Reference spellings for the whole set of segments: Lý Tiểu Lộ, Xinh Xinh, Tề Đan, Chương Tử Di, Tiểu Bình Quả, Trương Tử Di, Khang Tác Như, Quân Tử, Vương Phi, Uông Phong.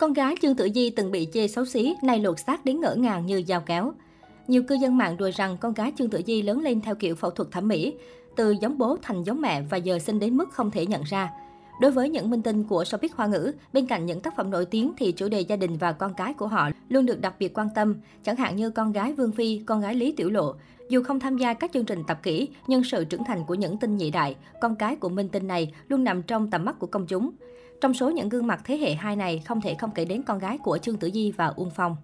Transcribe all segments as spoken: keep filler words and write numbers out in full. Con gái Chương Tử Di từng bị chê xấu xí, nay lột xác đến ngỡ ngàng như dao kéo. Nhiều cư dân mạng đùa rằng con gái Chương Tử Di lớn lên theo kiểu phẫu thuật thẩm mỹ, từ giống bố thành giống mẹ và giờ xinh đến mức không thể nhận ra. Đối với những minh tinh của showbiz Hoa ngữ, bên cạnh những tác phẩm nổi tiếng thì chủ đề gia đình và con cái của họ luôn được đặc biệt quan tâm, chẳng hạn như con gái Vương Phi, con gái Lý Tiểu Lộ. Dù không tham gia các chương trình tập kỹ, nhưng sự trưởng thành của những tinh nhị đại, con cái của minh tinh này luôn nằm trong tầm mắt của công chúng. Trong số những gương mặt thế hệ hai này, không thể không kể đến con gái của Trương Tử Di và Uông Phong.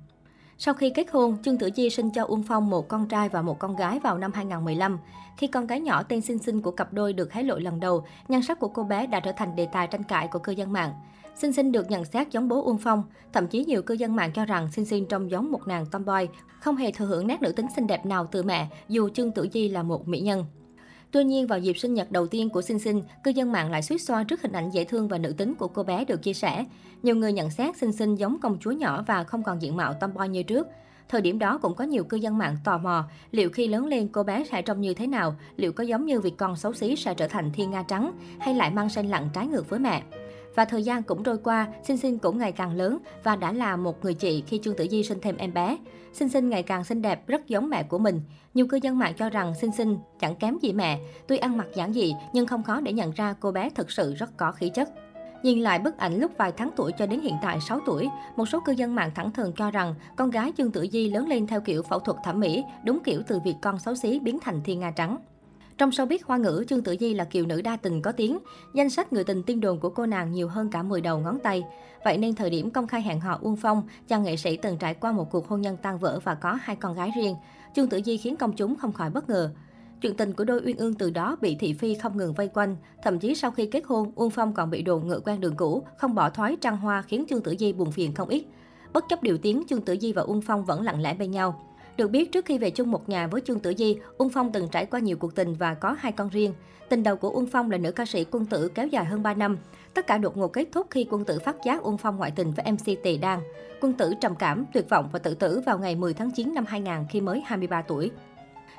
Sau khi kết hôn, Trương Tử Di sinh cho Uông Phong một con trai và một con gái vào năm hai không một lăm. Khi con gái nhỏ tên Xinh Xinh của cặp đôi được hé lộ lần đầu, nhan sắc của cô bé đã trở thành đề tài tranh cãi của cư dân mạng. Xinh Xinh được nhận xét giống bố Uông Phong, thậm chí nhiều cư dân mạng cho rằng Xinh Xinh trông giống một nàng tomboy, không hề thừa hưởng nét nữ tính xinh đẹp nào từ mẹ, dù Trương Tử Di là một mỹ nhân. Tuy nhiên, vào dịp sinh nhật đầu tiên của Xinh Xinh, cư dân mạng lại suýt xoa trước hình ảnh dễ thương và nữ tính của cô bé được chia sẻ. Nhiều người nhận xét Xinh Xinh giống công chúa nhỏ và không còn diện mạo tomboy như trước. Thời điểm đó cũng có nhiều cư dân mạng tò mò liệu khi lớn lên cô bé sẽ trông như thế nào, liệu có giống như việc con xấu xí sẽ trở thành thiên nga trắng hay lại mang sen lặng trái ngược với mẹ. Và thời gian cũng trôi qua, Xinh Xinh cũng ngày càng lớn và đã là một người chị khi Trương Tử Di sinh thêm em bé. Xinh Xinh ngày càng xinh đẹp, rất giống mẹ của mình. Nhiều cư dân mạng cho rằng Xinh Xinh chẳng kém gì mẹ, tuy ăn mặc giản dị nhưng không khó để nhận ra cô bé thực sự rất có khí chất. Nhìn lại bức ảnh lúc vài tháng tuổi cho đến hiện tại sáu tuổi, một số cư dân mạng thẳng thừng cho rằng con gái Trương Tử Di lớn lên theo kiểu phẫu thuật thẩm mỹ, đúng kiểu từ việc con xấu xí biến thành thiên nga trắng. Trong showbiz Hoa ngữ, Trương Tử Di là kiều nữ đa tình có tiếng. Danh sách người tình tin đồn của cô nàng nhiều hơn cả mười đầu ngón tay. Vậy nên thời điểm công khai hẹn hò Uông Phong, chàng nghệ sĩ từng trải qua một cuộc hôn nhân tan vỡ và có hai con gái riêng. Trương Tử Di khiến công chúng không khỏi bất ngờ. Chuyện tình của đôi uyên ương từ đó bị thị phi không ngừng vây quanh. Thậm chí sau khi kết hôn, Uông Phong còn bị đồn ngựa quen đường cũ, không bỏ thói trăng hoa khiến Trương Tử Di buồn phiền không ít. Bất chấp điều tiếng, Trương Tử Di và Uông Phong vẫn lặng lẽ bên nhau. Được biết, trước khi về chung một nhà với Trương Tử Di, Uông Phong từng trải qua nhiều cuộc tình và có hai con riêng. Tình đầu của Uông Phong là nữ ca sĩ Quân Tử kéo dài hơn ba năm. Tất cả đột ngột kết thúc khi Quân Tử phát giác Uông Phong ngoại tình với em xê Tề Đan. Quân Tử trầm cảm, tuyệt vọng và tự tử vào ngày mười tháng chín năm hai nghìn khi mới hai mươi ba tuổi.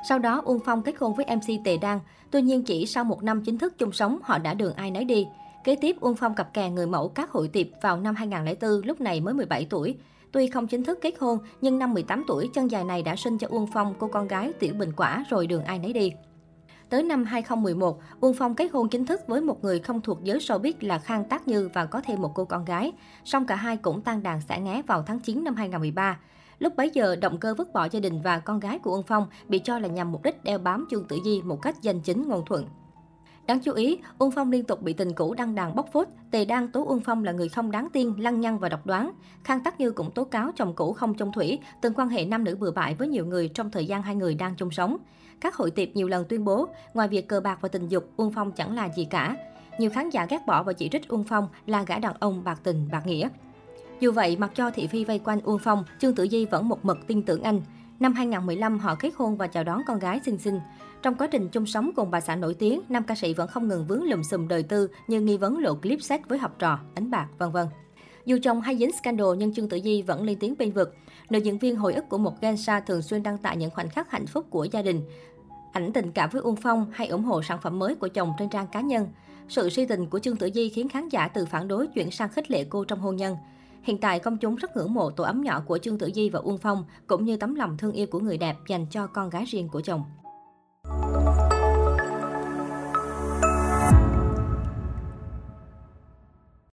Sau đó, Uông Phong kết hôn với em xê Tề Đan. Tuy nhiên, chỉ sau một năm chính thức chung sống, họ đã đường ai nấy đi. Kế tiếp, Uông Phong cặp kè người mẫu các hội tiệp vào năm hai nghìn không trăm lẻ bốn, lúc này mới mười bảy tuổi. Tuy không chính thức kết hôn, nhưng năm mười tám tuổi, chân dài này đã sinh cho Uông Phong cô con gái Tiểu Bình Quả rồi đường ai nấy đi. Tới năm hai nghìn không trăm mười một, Uông Phong kết hôn chính thức với một người không thuộc giới showbiz là Khang Tác Như và có thêm một cô con gái. Song cả hai cũng tan đàn xả nghé vào tháng chín năm hai nghìn không trăm mười ba. Lúc bấy giờ, động cơ vứt bỏ gia đình và con gái của Uông Phong bị cho là nhằm mục đích đeo bám Trương Tử Di một cách danh chính ngôn thuận. Đáng chú ý, Uông Phong liên tục bị tình cũ đăng đàn bóc phốt, Tề Đan tố Uông Phong là người không đáng tin, lăng nhăng và độc đoán. Khang Tác Như cũng tố cáo chồng cũ không chung thủy, từng quan hệ nam nữ bừa bãi với nhiều người trong thời gian hai người đang chung sống. Các hội tiệp nhiều lần tuyên bố, ngoài việc cờ bạc và tình dục, Uông Phong chẳng là gì cả. Nhiều khán giả ghét bỏ và chỉ trích Uông Phong là gã đàn ông bạc tình, bạc nghĩa. Dù vậy, mặc cho thị phi vây quanh Uông Phong, Trương Tử Di vẫn một mực tin tưởng anh. Năm hai nghìn không trăm mười lăm, họ kết hôn và chào đón con gái Xinh Xinh. Trong quá trình chung sống cùng bà xã nổi tiếng, nam ca sĩ vẫn không ngừng vướng lùm xùm đời tư như nghi vấn lộ clip sex với học trò, đánh bạc, vân vân. Dù chồng hay dính scandal nhưng Trương Tử Di vẫn lên tiếng bênh vực. Nữ diễn viên hồi ức của một gen sa thường xuyên đăng tải những khoảnh khắc hạnh phúc của gia đình, ảnh tình cảm với Uông Phong hay ủng hộ sản phẩm mới của chồng trên trang cá nhân. Sự si tình của Trương Tử Di khiến khán giả từ phản đối chuyển sang khích lệ cô trong hôn nhân. Hiện tại, công chúng rất ngưỡng mộ tổ ấm nhỏ của Trương Tử Di và Uông Phong, cũng như tấm lòng thương yêu của người đẹp dành cho con gái riêng của chồng.